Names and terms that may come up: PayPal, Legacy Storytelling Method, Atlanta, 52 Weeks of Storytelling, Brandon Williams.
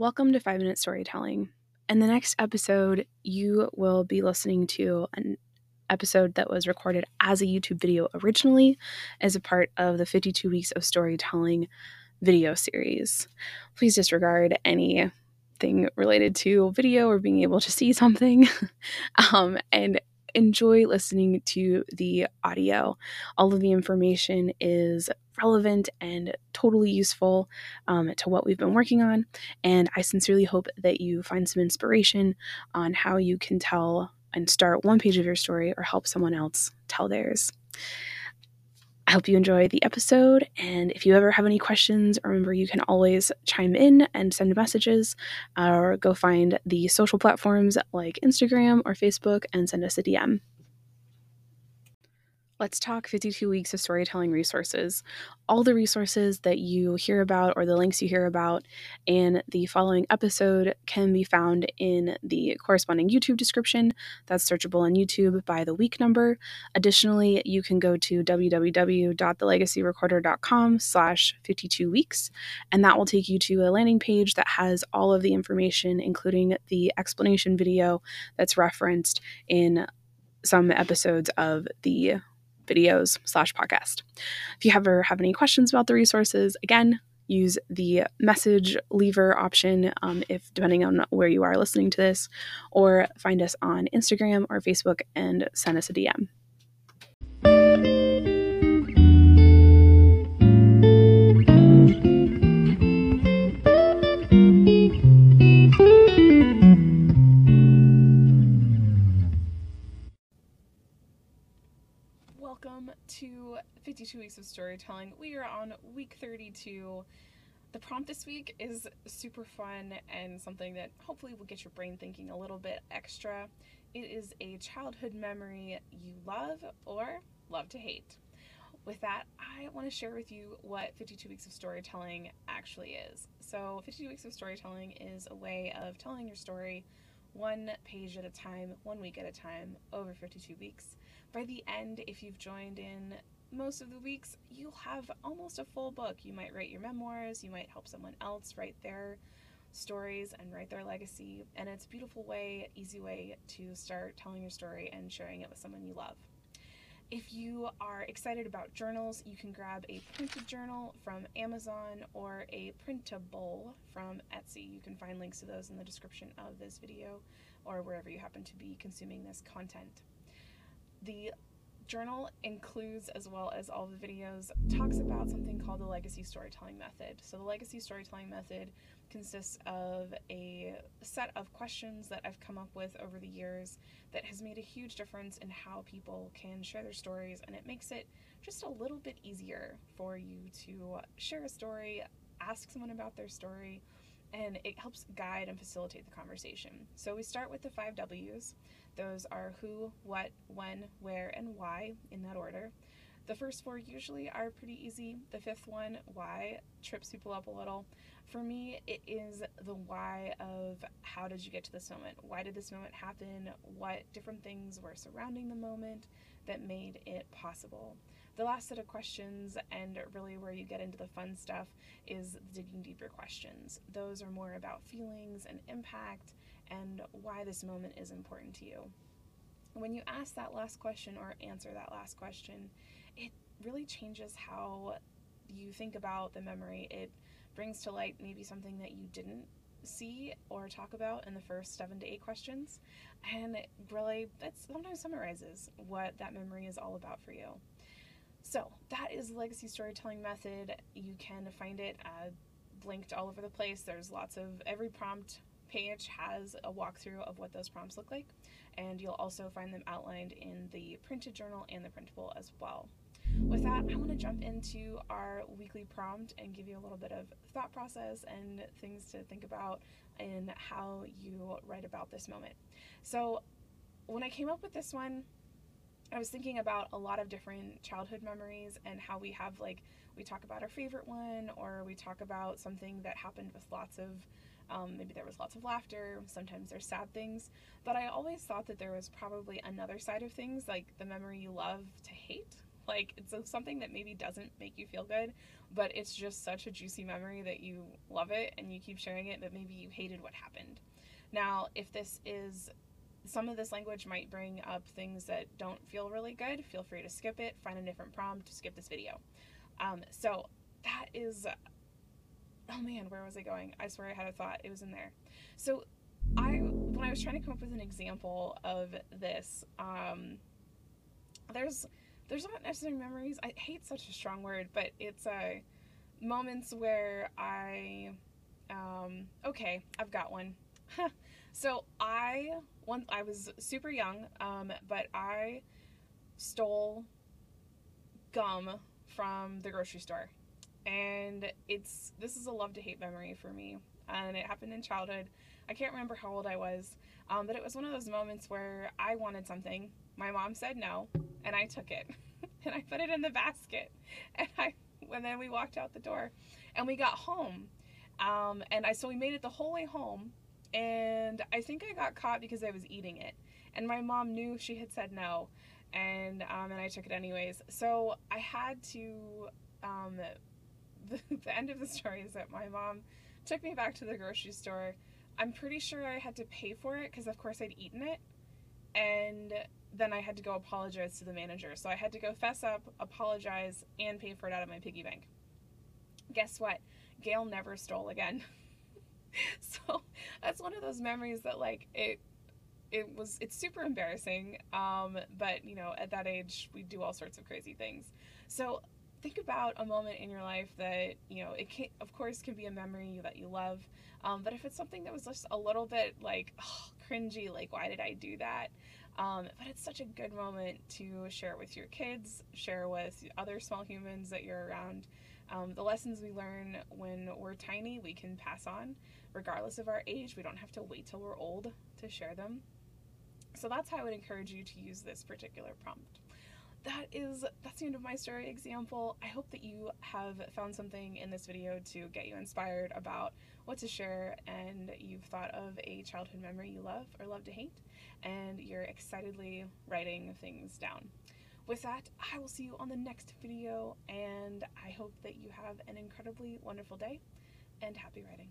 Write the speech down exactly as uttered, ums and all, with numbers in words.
Welcome to five minute Storytelling. In the next episode, you will be listening to an episode that was recorded as a YouTube video originally as a part of the fifty-two Weeks of Storytelling video series. Please disregard anything related to video or being able to see something um, and enjoy listening to the audio. All of the information is relevant and totally useful um, to what we've been working on, and I sincerely hope that you find some inspiration on how you can tell and start one page of your story or help someone else tell theirs. I hope you enjoy the episode, and if you ever have any questions, remember you can always chime in and send messages uh, or go find the social platforms like Instagram or Facebook and send us a D M. Let's talk fifty-two Weeks of Storytelling resources. All the resources that you hear about or the links you hear about in the following episode can be found in the corresponding YouTube description. That's searchable on YouTube by the week number. Additionally, you can go to w w w dot the legacy recorder dot com slash fifty-two weeks, and that will take you to a landing page that has all of the information, including the explanation video that's referenced in some episodes of the videos slash podcast. If you ever have any questions about the resources, again, use the message lever option um, if depending on where you are listening to this, or find us on Instagram or Facebook and send us a D M. Welcome to fifty-two Weeks of Storytelling. We are on week thirty-two. The prompt this week is super fun and something that hopefully will get your brain thinking a little bit extra. It is a childhood memory you love or love to hate. With that, I want to share with you what fifty-two Weeks of Storytelling actually is. So fifty-two Weeks of Storytelling is a way of telling your story one page at a time, one week at a time, over fifty-two weeks. By the end, if you've joined in most of the weeks, you'll have almost a full book. You might write your memoirs, you might help someone else write their stories and write their legacy, and it's a beautiful way, easy way to start telling your story and sharing it with someone you love. If you are excited about journals, you can grab a printed journal from Amazon or a printable from Etsy. You can find links to those in the description of this video or wherever you happen to be consuming this content. The journal includes, as well as all the videos, talks about something called the Legacy Storytelling Method. So the Legacy Storytelling Method consists of a set of questions that I've come up with over the years that has made a huge difference in how people can share their stories, and it makes it just a little bit easier for you to share a story, ask someone about their story, and it helps guide and facilitate the conversation. So we start with the five W's. Those are who, what, when, where, and why, in that order. The first four usually are pretty easy. The fifth one, why, trips people up a little. For me, it is the why of how did you get to this moment? Why did this moment happen? What different things were surrounding the moment that made it possible? The last set of questions, and really where you get into the fun stuff, is digging deeper questions. Those are more about feelings and impact and why this moment is important to you. When you ask that last question or answer that last question, it really changes how you think about the memory. It brings to light maybe something that you didn't see or talk about in the first seven to eight questions, and it really, that sometimes summarizes what that memory is all about for you. So that is the Legacy Storytelling Method. You can find it uh, linked all over the place. There's lots of, every prompt page has a walkthrough of what those prompts look like, and you'll also find them outlined in the printed journal and the printable as well. With that, I want to jump into our weekly prompt and give you a little bit of thought process and things to think about in how you write about this moment. So when I came up with this one, I was thinking about a lot of different childhood memories and how we have, like, we talk about our favorite one, or we talk about something that happened with lots of, um, maybe there was lots of laughter, sometimes there's sad things, but I always thought that there was probably another side of things, like the memory you love to hate. Like, it's something that maybe doesn't make you feel good, but it's just such a juicy memory that you love it and you keep sharing it, but maybe you hated what happened. Now, if this is, some of this language might bring up things that don't feel really good, feel free to skip it, find a different prompt, skip this video. Um, so that is, oh man, where was I going? I swear I had a thought, it was in there. So I, when I was trying to come up with an example of this, um, there's, there's not necessarily memories. I hate such a strong word, but it's uh, moments where I, um, okay, I've got one. So I, once I was super young, um, but I stole gum from the grocery store, and it's, this is a love to hate memory for me, and it happened in childhood. I can't remember how old I was, um, but it was one of those moments where I wanted something, my mom said no, and I took it, and I put it in the basket, and I, and then we walked out the door, and we got home, um, and I, so we made it the whole way home. And I think I got caught because I was eating it, and my mom knew she had said no, and um, and I took it anyways. So I had to, um, the, the end of the story is that my mom took me back to the grocery store. I'm pretty sure I had to pay for it because of course I'd eaten it, and then I had to go apologize to the manager. So I had to go fess up, apologize, and pay for it out of my piggy bank. Guess what? Gail never stole again. So that's one of those memories that, like, it it was it's super embarrassing, um but you know, at that age we do all sorts of crazy things. So think about a moment in your life that, you know, it can of course can be a memory that you love, um but if it's something that was just a little bit like, oh, cringy, like why did I do that, um but it's such a good moment to share with your kids, share with other small humans that you're around. Um, the lessons we learn when we're tiny, we can pass on, regardless of our age. We don't have to wait till we're old to share them. So that's how I would encourage you to use this particular prompt. That is, that's the end of my story example. I hope that you have found something in this video to get you inspired about what to share, and you've thought of a childhood memory you love or love to hate, and you're excitedly writing things down. With that, I will see you on the next video, and I hope that you have an incredibly wonderful day, and happy writing.